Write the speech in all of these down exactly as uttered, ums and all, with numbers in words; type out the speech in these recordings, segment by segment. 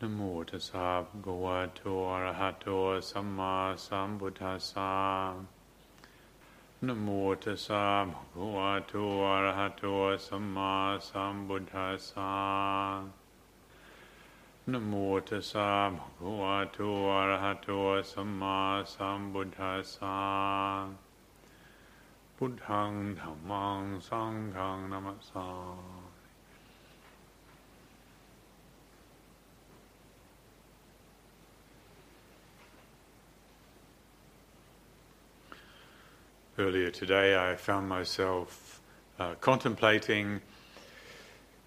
Namo tassa bhagavato arahato sammā sambuddhassa. Namo tassa bhagavato arahato sammā sambuddhassa. Namo tassa bhagavato arahato sammā sambuddhassa. Buddhaṃ dhammaṃ saṅghaṃ namassāmi. Earlier today I found myself uh, contemplating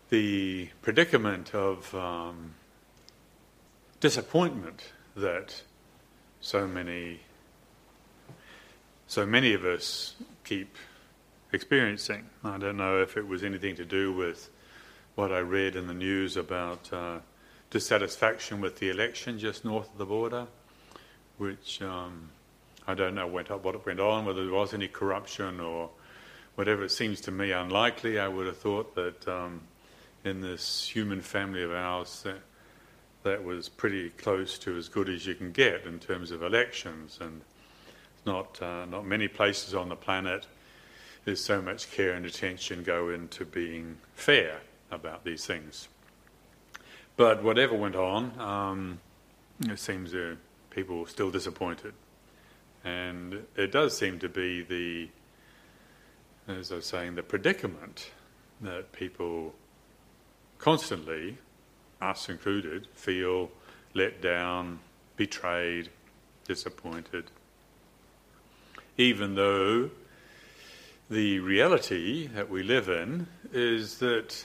the predicament of um, disappointment that so many so many of us keep experiencing. I don't know if it was anything to do with what I read in the news about uh, dissatisfaction with the election just north of the border, which um, I don't know what went on, whether there was any corruption or whatever. It seems to me unlikely. I would have thought that um, in this human family of ours that, that was pretty close to as good as you can get in terms of elections, and not, uh, not many places on the planet there's so much care and attention go into being fair about these things. But whatever went on, um, it seems uh, people are still disappointed. And it does seem to be the, as I was saying, the predicament that people constantly, us included, feel let down, betrayed, disappointed. Even though the reality that we live in is that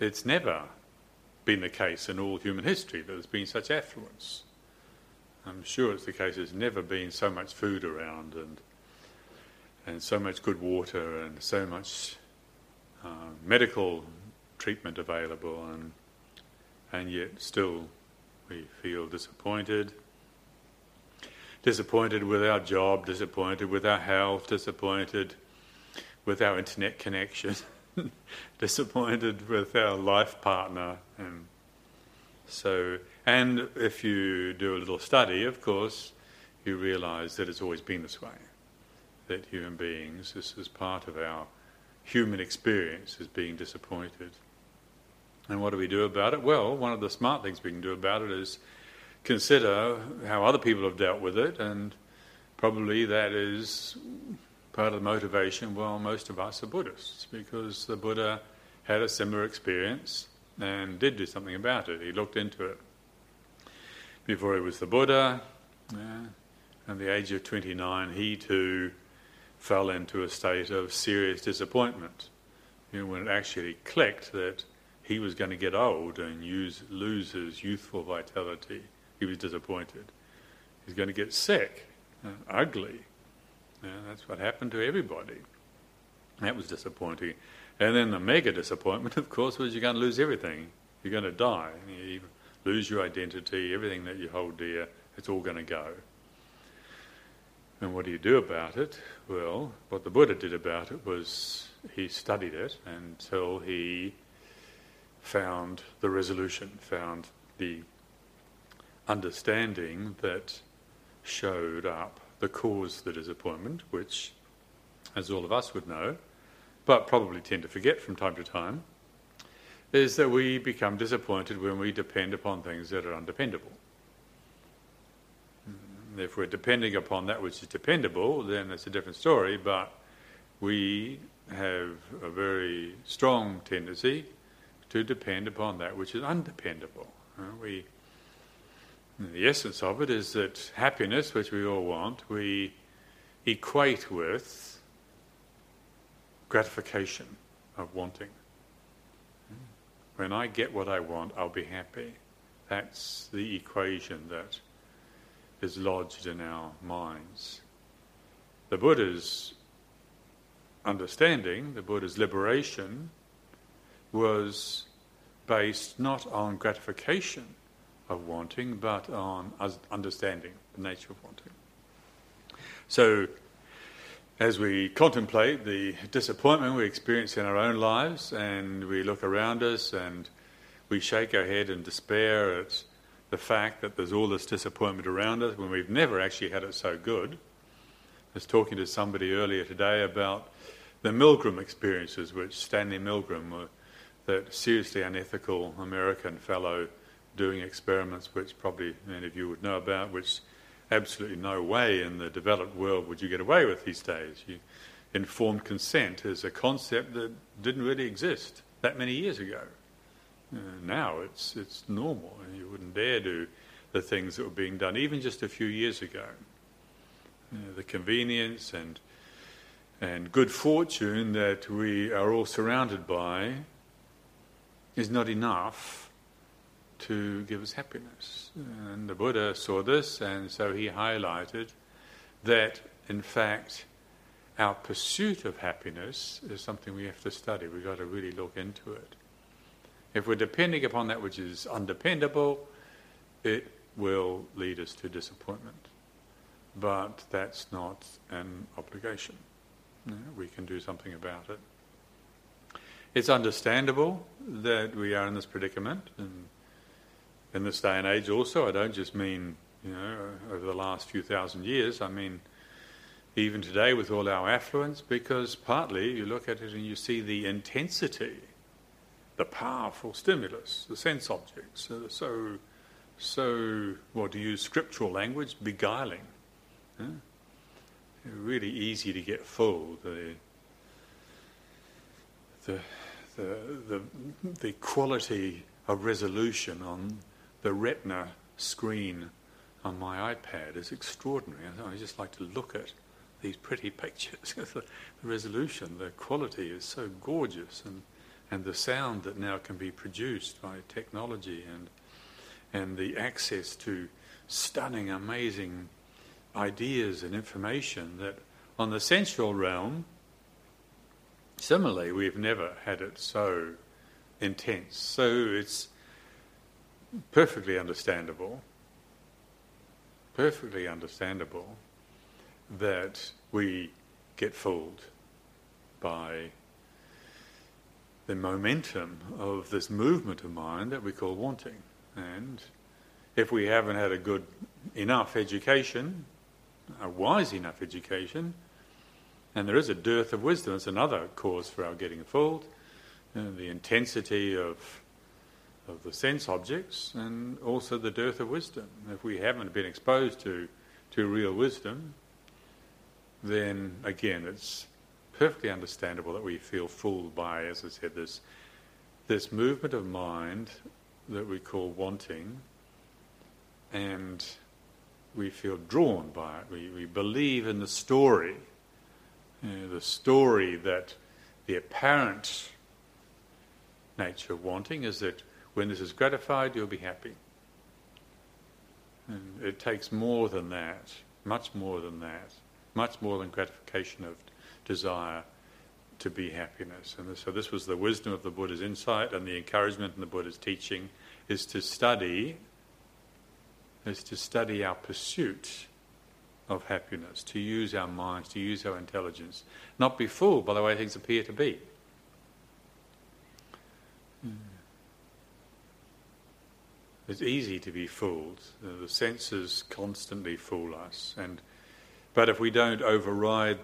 it's never been the case in all human history that there's been such affluence. I'm sure it's the case there's never been so much food around and and so much good water and so much uh, medical treatment available, and and yet still we feel disappointed. Disappointed with our job, disappointed with our health, disappointed with our internet connection, disappointed with our life partner. And so, and if you do a little study, of course, you realise that it's always been this way, that human beings, this is part of our human experience, is being disappointed. And what do we do about it? Well, one of the smart things we can do about it is consider how other people have dealt with it, and probably that is part of the motivation. Well, most of us are Buddhists, because the Buddha had a similar experience and did do something about it. He looked into it. Before he was the Buddha, yeah, at the age of twenty-nine, he too fell into a state of serious disappointment. You know, when it actually clicked that he was going to get old and use, lose his youthful vitality, he was disappointed. He's going to get sick and ugly. Yeah, that's what happened to everybody. That was disappointing. And then the mega disappointment, of course, was you're going to lose everything. You're going to die. You lose your identity, everything that you hold dear, it's all going to go. And what do you do about it? Well, what the Buddha did about it was he studied it until he found the resolution, found the understanding that showed up the cause of the disappointment, which, as all of us would know, but probably tend to forget from time to time, is that we become disappointed when we depend upon things that are undependable. If we're depending upon that which is dependable, then it's a different story, but we have a very strong tendency to depend upon that which is undependable. We, the essence of it is that happiness, which we all want, we equate with gratification of wanting. When I get what I want, I'll be happy. That's the equation that is lodged in our minds. The Buddha's understanding, the Buddha's liberation, was based not on gratification of wanting, but on understanding the nature of wanting. So, as we contemplate the disappointment we experience in our own lives, and we look around us and we shake our head in despair at the fact that there's all this disappointment around us when we've never actually had it so good. I was talking to somebody earlier today about the Milgram experiences, which Stanley Milgram, that seriously unethical American fellow doing experiments which probably many of you would know about, which absolutely no way in the developed world would you get away with these days. You, informed consent is a concept that didn't really exist that many years ago. Uh, now it's it's normal, and you wouldn't dare do the things that were being done even just a few years ago. Uh, the convenience and and good fortune that we are all surrounded by is not enough to give us happiness. And the Buddha saw this, and so he highlighted that, in fact, our pursuit of happiness is something we have to study. We've got to really look into it. If we're depending upon that which is undependable, it will lead us to disappointment. But that's not an obligation. No, we can do something about it. It's understandable that we are in this predicament, and in this day and age also. I don't just mean, you know, over the last few thousand years. I mean even today with all our affluence, because partly you look at it and you see the intensity, the powerful stimulus, the sense objects, so, so well, to use scriptural language, beguiling. Huh? Really easy to get fooled. The, the, the, the, the quality of resolution on the retina screen on my iPad is extraordinary. I just like to look at these pretty pictures. The resolution, the quality is so gorgeous, and and the sound that now can be produced by technology, and and the access to stunning, amazing ideas and information that on the sensual realm, similarly, we've never had it so intense. So it's perfectly understandable, perfectly understandable that we get fooled by the momentum of this movement of mind that we call wanting. And if we haven't had a good enough education, a wise enough education, and there is a dearth of wisdom, it's another cause for our getting fooled, and the intensity of of the sense objects, and also the dearth of wisdom. If we haven't been exposed to, to real wisdom, then again it's perfectly understandable that we feel fooled by, as I said, this this movement of mind that we call wanting, and we feel drawn by it. We, we believe in the story, you know, the story that the apparent nature of wanting is that when this is gratified, you'll be happy. And it takes more than that, much more than that, much more than gratification of desire to be happiness. And so this was the wisdom of the Buddha's insight, and the encouragement in the Buddha's teaching is to study is to study our pursuit of happiness, to use our minds, to use our intelligence, not be fooled by the way things appear to be. Mm. It's easy to be fooled. The senses constantly fool us, and but if we don't override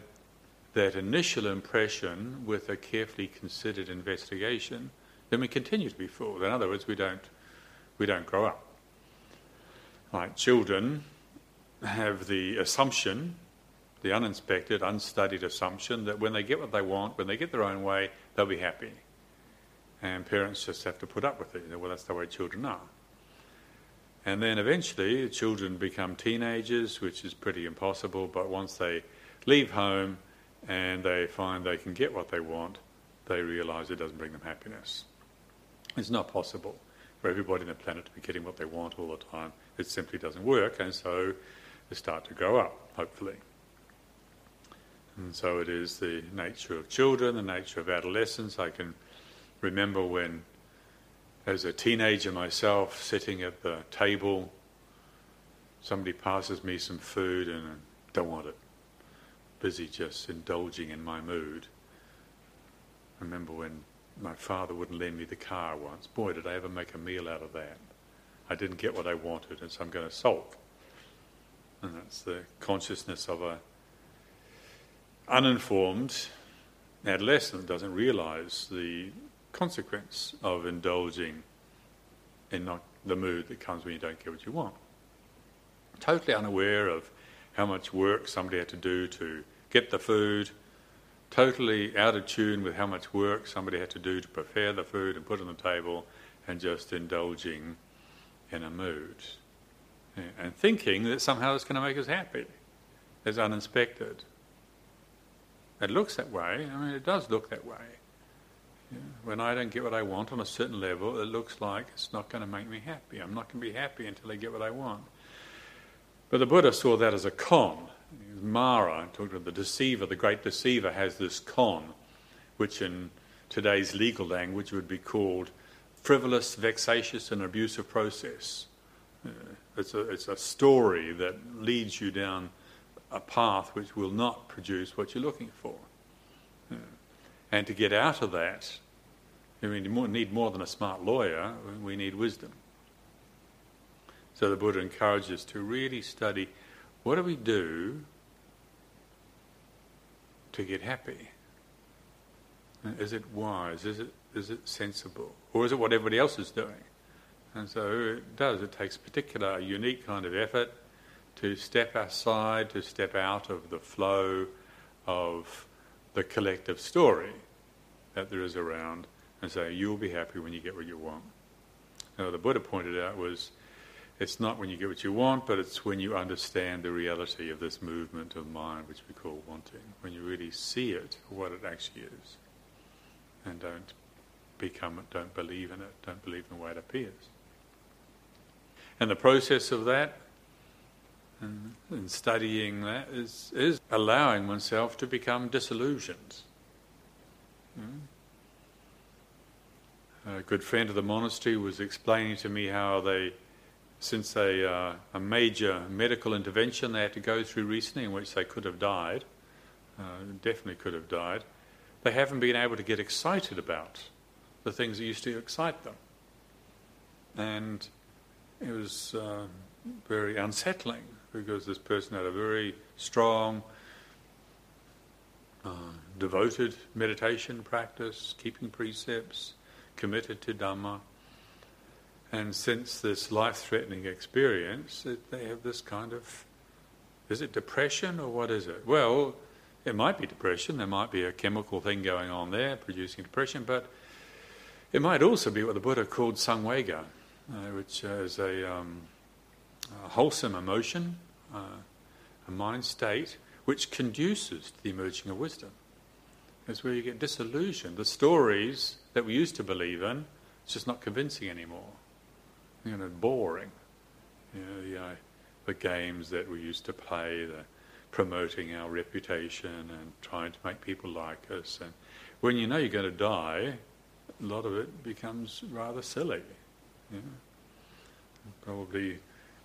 that initial impression with a carefully considered investigation, then we continue to be fooled. In other words, we don't we don't grow up. Like children have the assumption, the uninspected, unstudied assumption, that when they get what they want, when they get their own way, they'll be happy. And parents just have to put up with it. You know, well, that's the way children are. And then eventually children become teenagers, which is pretty impossible, but once they leave home and they find they can get what they want, they realise it doesn't bring them happiness. It's not possible for everybody on the planet to be getting what they want all the time. It simply doesn't work, and so they start to grow up, hopefully. And so it is the nature of children, the nature of adolescence. I can remember when, as a teenager myself, sitting at the table, somebody passes me some food and I don't want it. Busy just indulging in my mood. I remember when my father wouldn't lend me the car once. Boy, did I ever make a meal out of that. I didn't get what I wanted, and so I'm going to sulk. And that's the consciousness of a uninformed adolescent who doesn't realize the consequence of indulging in not the mood that comes when you don't get what you want. Totally unaware of how much work somebody had to do to get the food, totally out of tune with how much work somebody had to do to prepare the food and put on the table, and just indulging in a mood. Yeah, and thinking that somehow it's going to make us happy. It's uninspected. It looks that way. I mean, it does look that way. Yeah. When I don't get what I want on a certain level, it looks like it's not going to make me happy. I'm not going to be happy until I get what I want. But the Buddha saw that as a con. Mara, I'm talking about the deceiver, the great deceiver, has this con, which in today's legal language would be called frivolous, vexatious and abusive process. Uh, it's, a, it's a story that leads you down a path which will not produce what you're looking for. Uh, and to get out of that, we need more than a smart lawyer, we need wisdom. So the Buddha encourages us to really study, what do we do to get happy? Is it wise? Is it is it sensible? Or is it what everybody else is doing? And so it does. It takes a particular, unique kind of effort to step aside, to step out of the flow of the collective story that there is around and say, you'll be happy when you get what you want. Now, the Buddha pointed out was, it's not when you get what you want, but it's when you understand the reality of this movement of mind, which we call wanting, when you really see it, what it actually is, and don't become it, don't believe in it, don't believe in the way it appears. And the process of that, and studying that, is, is allowing oneself to become disillusioned. Mm? A good friend of the monastery was explaining to me how they Since a, uh, a major medical intervention they had to go through recently, in which they could have died, uh, definitely could have died, they haven't been able to get excited about the things that used to excite them. And it was uh, very unsettling, because this person had a very strong, uh, devoted meditation practice, keeping precepts, committed to Dhamma. And since this life-threatening experience, it, they have this kind of, is it depression or what is it? Well, it might be depression. There might be a chemical thing going on there producing depression, but it might also be what the Buddha called saṃvega, uh, which is a, um, a wholesome emotion, uh, a mind state, which conduces to the emerging of wisdom. It's where you get disillusioned. The stories that we used to believe in, it's just not convincing anymore. You know, boring. You know, the, uh, the games that we used to play, the promoting our reputation and trying to make people like us. And when you know you're going to die, a lot of it becomes rather silly. You know? Probably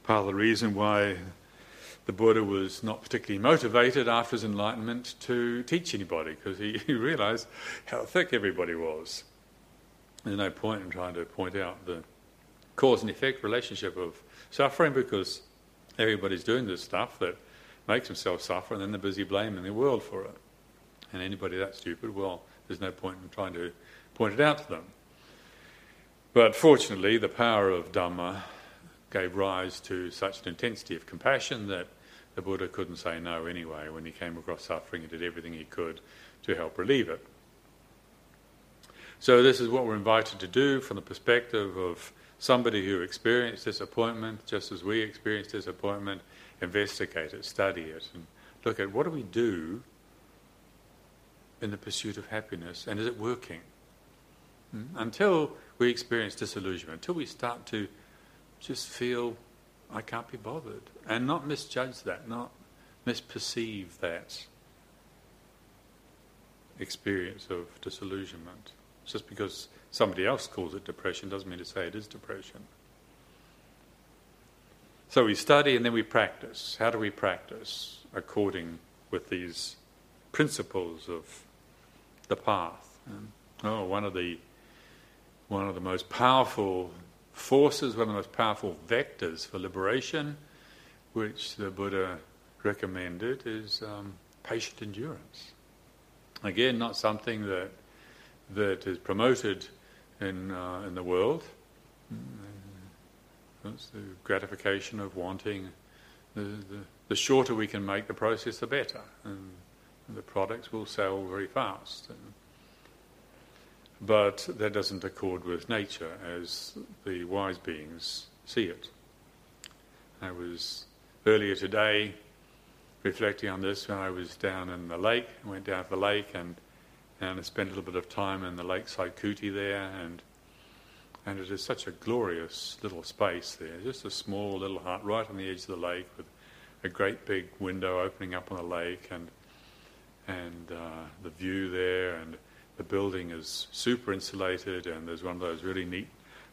part of the reason why the Buddha was not particularly motivated after his enlightenment to teach anybody, because he, he realised how thick everybody was. There's no point in trying to point out the cause and effect relationship of suffering, because everybody's doing this stuff that makes themselves suffer, and then they're busy blaming the world for it. And anybody that's stupid, well, there's no point in trying to point it out to them. But fortunately, the power of Dhamma gave rise to such an intensity of compassion that the Buddha couldn't say no anyway. When he came across suffering, he did everything he could to help relieve it. So this is what we're invited to do from the perspective of somebody who experienced disappointment, just as we experienced disappointment. Investigate it, study it, and look at what do we do in the pursuit of happiness, and is it working? Mm-hmm. Until we experience disillusionment, until we start to just feel, I can't be bothered, and not misjudge that, not misperceive that experience of disillusionment. Just because somebody else calls it depression doesn't mean to say it is depression. So we study and then we practice. How do we practice according with these principles of the path? And oh, one of the one of the most powerful forces, one of the most powerful vectors for liberation, which the Buddha recommended, is um, patient endurance. Again, not something that that is promoted in uh, in the world. That's the gratification of wanting. The, the, the shorter we can make the process, the better, and the products will sell very fast. And, but that doesn't accord with nature as the wise beings see it. I was earlier today reflecting on this when I was down in the lake. I went down to the lake and and I spent a little bit of time in the Lake Saikuti there, and and it is such a glorious little space there. Just a small little hut right on the edge of the lake with a great big window opening up on the lake, and and uh, the view there, and the building is super insulated, and there's one of those really neat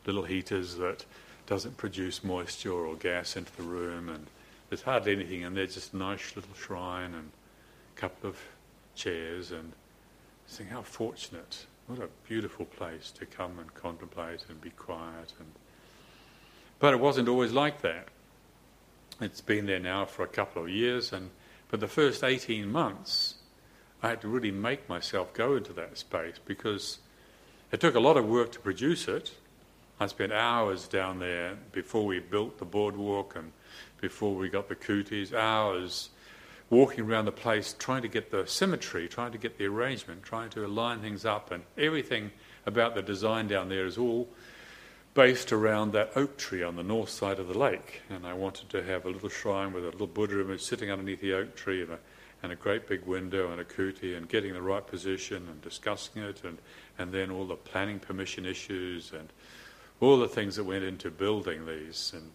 little heaters that doesn't produce moisture or gas into the room, and there's hardly anything in there, just a nice little shrine and a couple of chairs. And I think, how fortunate, what a beautiful place to come and contemplate and be quiet. And but it wasn't always like that. It's been there now for a couple of years, and but the first eighteen months I had to really make myself go into that space, because it took a lot of work to produce it. I spent hours down there before we built the boardwalk and before we got the cooties, hours walking around the place trying to get the symmetry, trying to get the arrangement, trying to align things up. And everything about the design down there is all based around that oak tree on the north side of the lake. And I wanted to have a little shrine with a little Buddha image sitting underneath the oak tree, and a and a great big window and a kuti, and getting the right position and discussing it, and, and then all the planning permission issues and all the things that went into building these. And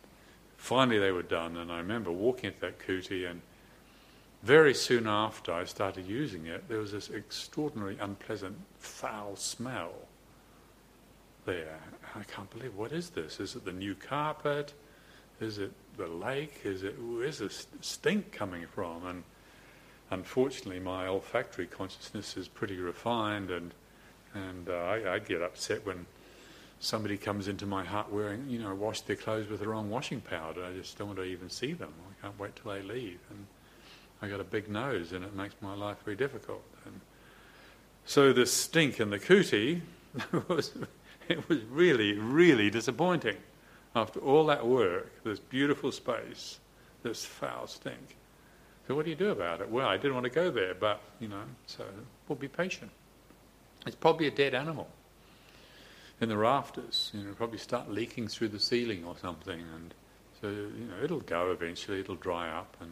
finally they were done, and I remember walking into that kuti, and very soon after I started using it, there was this extraordinary unpleasant foul smell there. I can't believe, what is this? Is it the new carpet? Is it the lake? Is it, where's this stink coming from? And unfortunately, my olfactory consciousness is pretty refined, and and uh, I, I get upset when somebody comes into my hut wearing, you know, washed their clothes with the wrong washing powder. I just don't want to even see them. I can't wait till they leave. And I got a big nose, and it makes my life very difficult. And so this stink in the kuti was it was really, really disappointing. After all that work, this beautiful space, this foul stink. So what do you do about it? Well, I didn't want to go there, but, you know, so we'll be patient. It's probably a dead animal in the rafters. You know, it'll probably start leaking through the ceiling or something. And so, you know, it'll go eventually, it'll dry up. And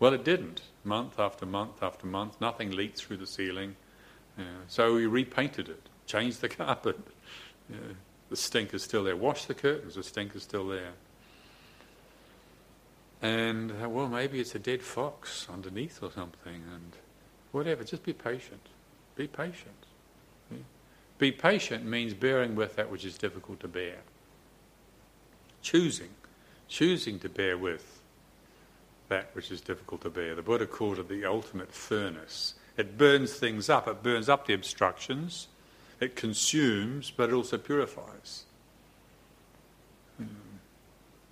well, it didn't. Month after month after month, nothing leaked through the ceiling. You know, so we repainted it, changed the carpet. You know, the stink is still there. Wash the curtains, the stink is still there. And, uh, well, maybe it's a dead fox underneath or something, and whatever, just be patient. Be patient. Be patient means bearing with that which is difficult to bear. Choosing. Choosing to bear with that which is difficult to bear. The Buddha called it the ultimate furnace. It burns things up. It burns up the obstructions. It consumes, but it also purifies. Mm.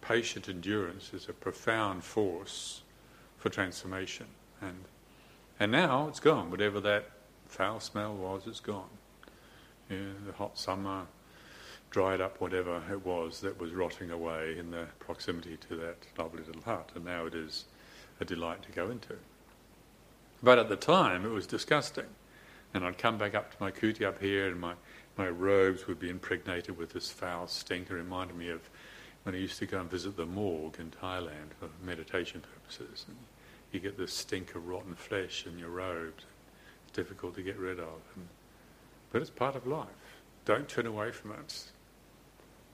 Patient endurance is a profound force for transformation, and and now it's gone. Whatever that foul smell was, it's gone. You know, the hot summer dried up whatever it was that was rotting away in the proximity to that lovely little hut, and now it is a delight to go into. But at the time, it was disgusting, and I'd come back up to my kuti up here, and my, my robes would be impregnated with this foul stink. It reminded me of when I used to go and visit the morgue in Thailand for meditation purposes. And you get this stink of rotten flesh in your robes. It's difficult to get rid of. And, but it's part of life. Don't turn away from it.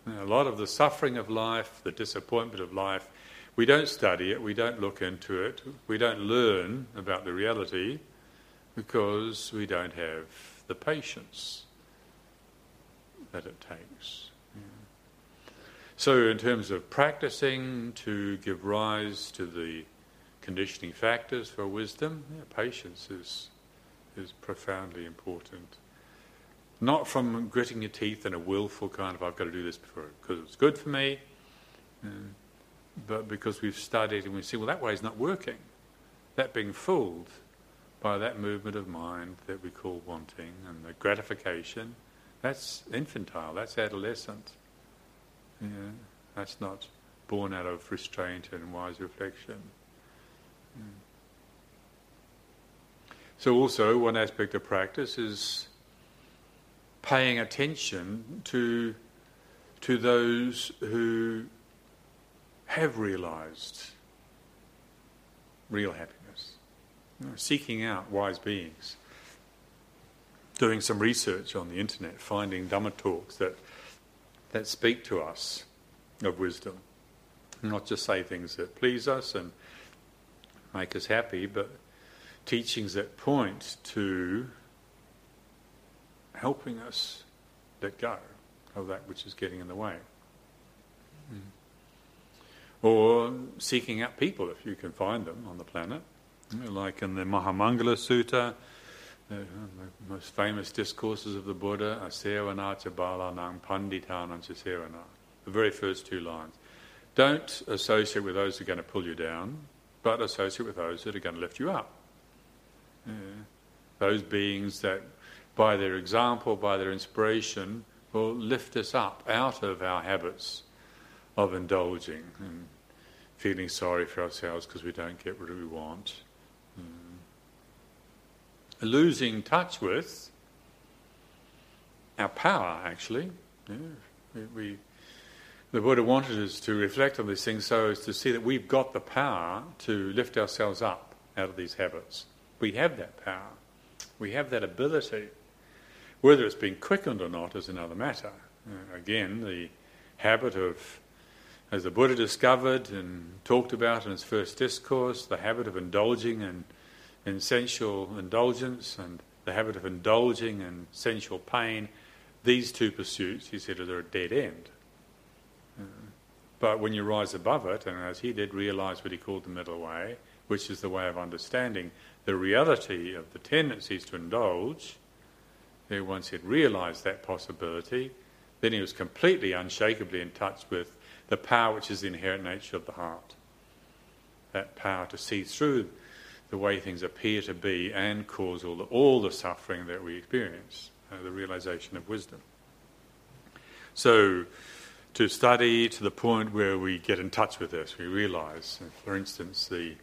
And a lot of the suffering of life, the disappointment of life, we don't study it, we don't look into it, we don't learn about the reality because we don't have the patience that it takes. So in terms of practicing to give rise to the conditioning factors for wisdom, yeah, patience is is profoundly important. Not from gritting your teeth in a willful kind of, I've got to do this before, because it's good for me, but because we've studied and we see, well, that way is not working. That being fooled by that movement of mind that we call wanting and the gratification, that's infantile, that's adolescent. Yeah, that's not born out of restraint and wise reflection. Yeah. So also, one aspect of practice is paying attention to to those who have realized real happiness, you know, seeking out wise beings, doing some research on the internet, finding Dhamma talks that that speak to us of wisdom, not just say things that please us and make us happy, but teachings that point to helping us let go of that which is getting in the way. Mm. Or seeking out people, if you can find them on the planet, like in the Mahamangala Sutta, the most famous discourses of the Buddha, Asevana chabalanang panditanancha sevana, the very first two lines. Don't associate with those who are going to pull you down, but associate with those that are going to lift you up. Yeah. Those beings that, by their example, by their inspiration, will lift us up out of our habits of indulging and feeling sorry for ourselves because we don't get what we want. Mm. Losing touch with our power, actually. Yeah. We, we, the Buddha wanted us to reflect on these things so as to see that we've got the power to lift ourselves up out of these habits. We have that power. We have that ability. Whether it's been quickened or not is another matter. Uh, again, the habit of, as the Buddha discovered and talked about in his first discourse, the habit of indulging in, in sensual indulgence and the habit of indulging in sensual pain, these two pursuits, he said, are a dead end. Uh, but when you rise above it, and as he did, realise what he called the middle way, which is the way of understanding the reality of the tendencies to indulge, then once he'd realised that possibility, then he was completely unshakably in touch with the power which is the inherent nature of the heart. That power to see through the way things appear to be and cause all the, all the suffering that we experience, uh, the realisation of wisdom. So, to study to the point where we get in touch with this, we realise, for instance, the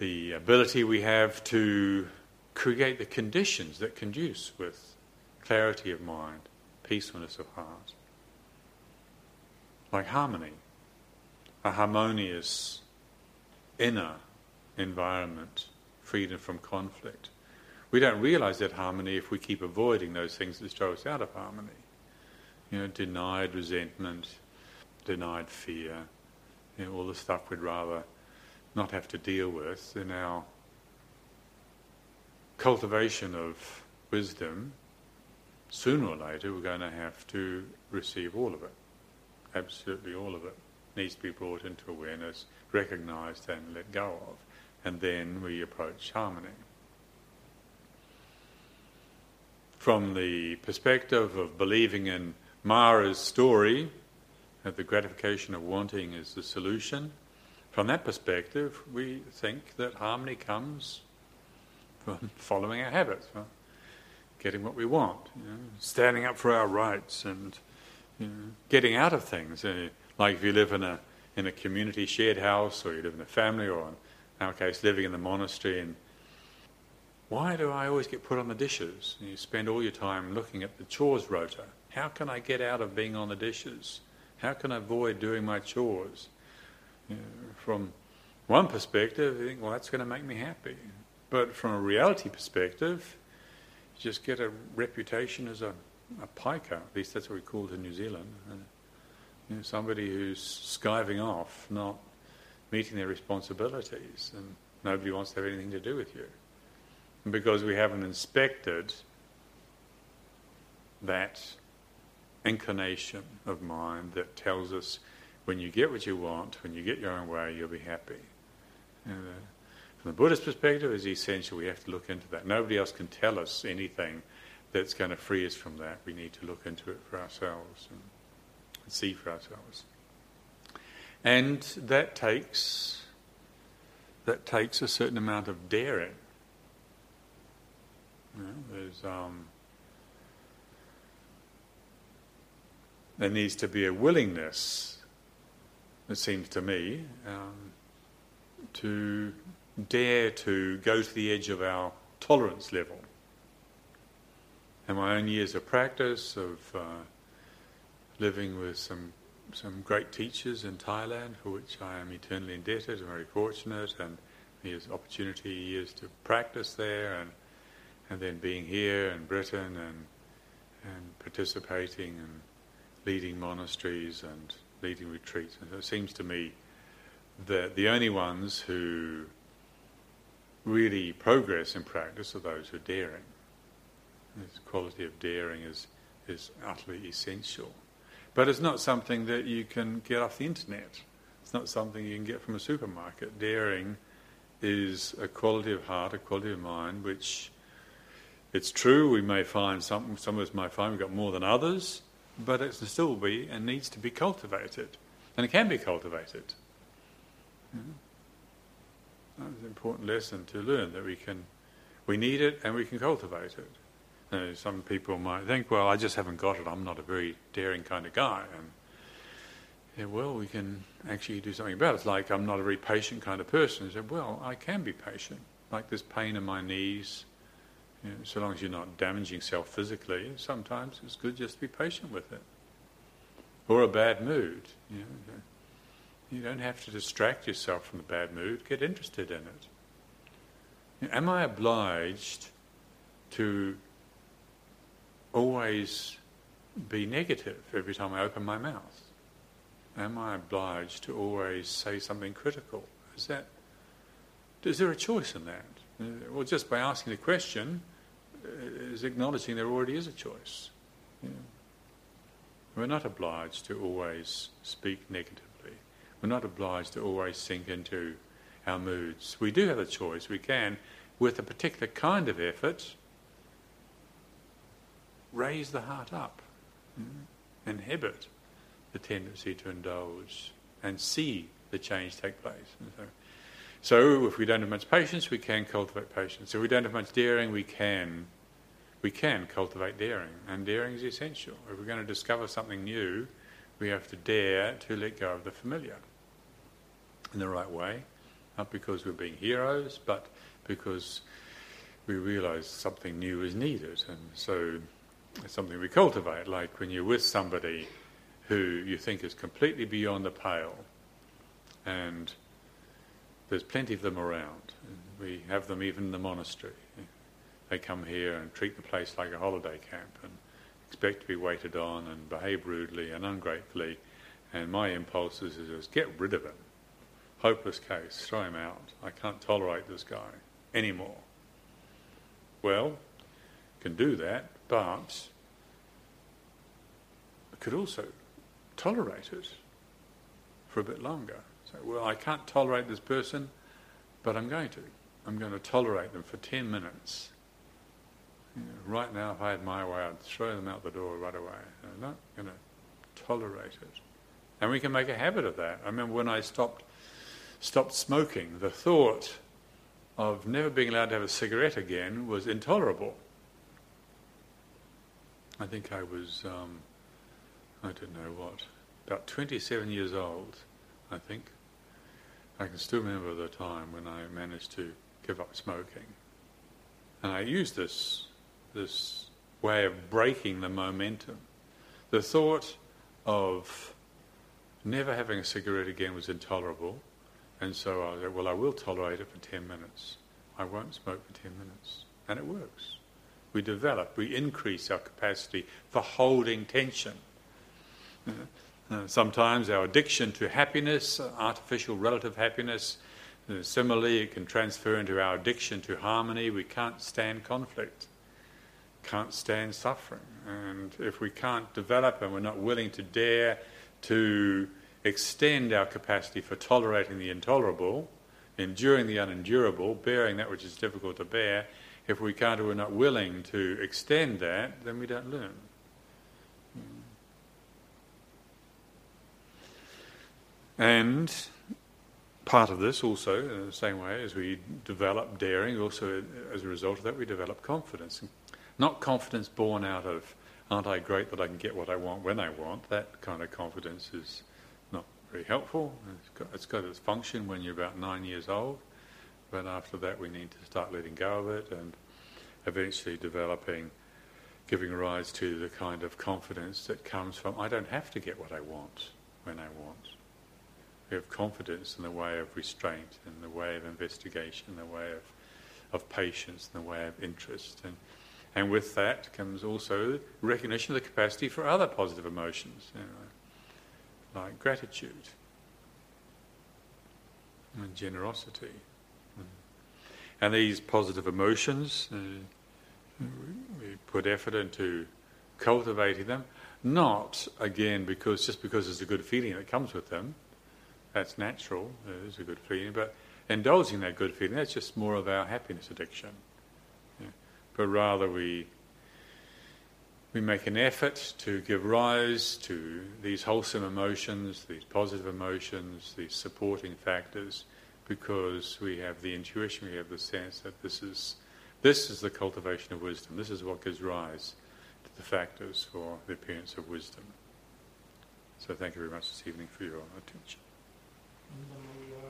the ability we have to create the conditions that conduce with clarity of mind, peacefulness of heart, like harmony, a harmonious inner environment, freedom from conflict. We don't realise that harmony if we keep avoiding those things that throw us out of harmony. You know, denied resentment, denied fear, you know, all the stuff we'd rather not have to deal with. In our cultivation of wisdom, sooner or later we're going to have to receive all of it. Absolutely all of it needs to be brought into awareness, recognised and let go of. And then we approach harmony. From the perspective of believing in Mara's story, that the gratification of wanting is the solution, from that perspective we think that harmony comes from following our habits, from getting what we want, you know, standing up for our rights and you know, getting out of things. Uh, like if you live in a in a community shared house, or you live in a family, or in our case living in the monastery, and why do I always get put on the dishes? And you spend all your time looking at the chores rota. How can I get out of being on the dishes? How can I avoid doing my chores? You know, from one perspective, you think, well, that's going to make me happy. But from a reality perspective, you just get a reputation as a, a piker. At least that's what we call it in New Zealand. And, you know, somebody who's skiving off, not meeting their responsibilities, and nobody wants to have anything to do with you. And because we haven't inspected that inclination of mind that tells us when you get what you want, when you get your own way, you'll be happy. And, uh, from the Buddhist perspective, it's essential we have to look into that. Nobody else can tell us anything that's going to free us from that. We need to look into it for ourselves and see for ourselves. And that takes that takes a certain amount of daring. You know, there's um, there needs to be a willingness, it seems to me, um, to dare to go to the edge of our tolerance level. And my own years of practice, of uh, living with some some great teachers in Thailand, for which I am eternally indebted and very fortunate, and there's opportunity years to practice there, and and then being here in Britain and and participating and leading monasteries and leading retreats. And it seems to me that the only ones who really progress in practice are those who are daring. This quality of daring is is utterly essential. But it's not something that you can get off the internet. It's not something you can get from a supermarket. Daring is a quality of heart, a quality of mind, which, it's true, we may find some, some of us may find we've got more than others, but it can still be and needs to be cultivated. And it can be cultivated. That's an important lesson to learn, that we can, we need it and we can cultivate it. You know, some people might think, well, I just haven't got it, I'm not a very daring kind of guy. And yeah, well, we can actually do something about it. It's like, I'm not a very patient kind of person. You say, well, I can be patient. Like this pain in my knees, you know, so long as you're not damaging yourself physically, sometimes it's good just to be patient with it. Or a bad mood. You know, you don't have to distract yourself from the bad mood. Get interested in it. You know, am I obliged to always be negative every time I open my mouth? Am I obliged to always say something critical? Is that? Is there a choice in that? Well, just by asking the question is acknowledging there already is a choice. Yeah. We're not obliged to always speak negatively. We're not obliged to always sink into our moods. We do have a choice. We can, with a particular kind of effort, raise the heart up, mm-hmm. inhibit the tendency to indulge and see the change take place. So, so if we don't have much patience, we can cultivate patience. If we don't have much daring, we can we can cultivate daring, and daring is essential. If we're going to discover something new, we have to dare to let go of the familiar in the right way, not because we're being heroes, but because we realise something new is needed, and so it's something we cultivate. Like when you're with somebody who you think is completely beyond the pale, and there's plenty of them around. We have them even in the monastery. They come here and treat the place like a holiday camp and expect to be waited on and behave rudely and ungratefully, and my impulse is just get rid of him. Hopeless case, throw him out. I can't tolerate this guy anymore. Well, can do that, but I could also tolerate it for a bit longer. So, well, I can't tolerate this person, but I'm going to. I'm going to tolerate them for ten minutes. You know, right now, if I had my way, I'd throw them out the door right away. I'm not going to tolerate it. And we can make a habit of that. I remember when I stopped stopped smoking, the thought of never being allowed to have a cigarette again was intolerable. I think I was, um, I don't know what, about twenty-seven years old, I think. I can still remember the time when I managed to give up smoking. And I used this, this way of breaking the momentum. The thought of never having a cigarette again was intolerable. And so I said, well, I will tolerate it for ten minutes. I won't smoke for ten minutes. And it works. We develop, we increase our capacity for holding tension. Uh, sometimes our addiction to happiness, artificial relative happiness, uh, similarly it can transfer into our addiction to harmony. We can't stand conflict, can't stand suffering. And if we can't develop and we're not willing to dare to extend our capacity for tolerating the intolerable, enduring the unendurable, bearing that which is difficult to bear, If we can't or we're not willing to extend that, then we don't learn. And part of this also, in the same way as we develop daring, also as a result of that we develop confidence. Not confidence born out of, aren't I great that I can get what I want when I want? That kind of confidence is not very helpful. It's got, it's got its function when you're about nine years old, but after that we need to start letting go of it and eventually developing, giving rise to the kind of confidence that comes from, I don't have to get what I want when I want. We have confidence in the way of restraint, in the way of investigation, in the way of, of patience, in the way of interest. And, and with that comes also recognition of the capacity for other positive emotions, you know, like gratitude and generosity. And these positive emotions, uh, we put effort into cultivating them, not, again, because just because there's a good feeling that comes with them. That's natural, it is a good feeling, but indulging that good feeling, that's just more of our happiness addiction. Yeah. But rather we we make an effort to give rise to these wholesome emotions, these positive emotions, these supporting factors, because we have the intuition, we have the sense that this is this is the cultivation of wisdom, this is what gives rise to the factors for the appearance of wisdom. So thank you very much this evening for your attention. Thank you.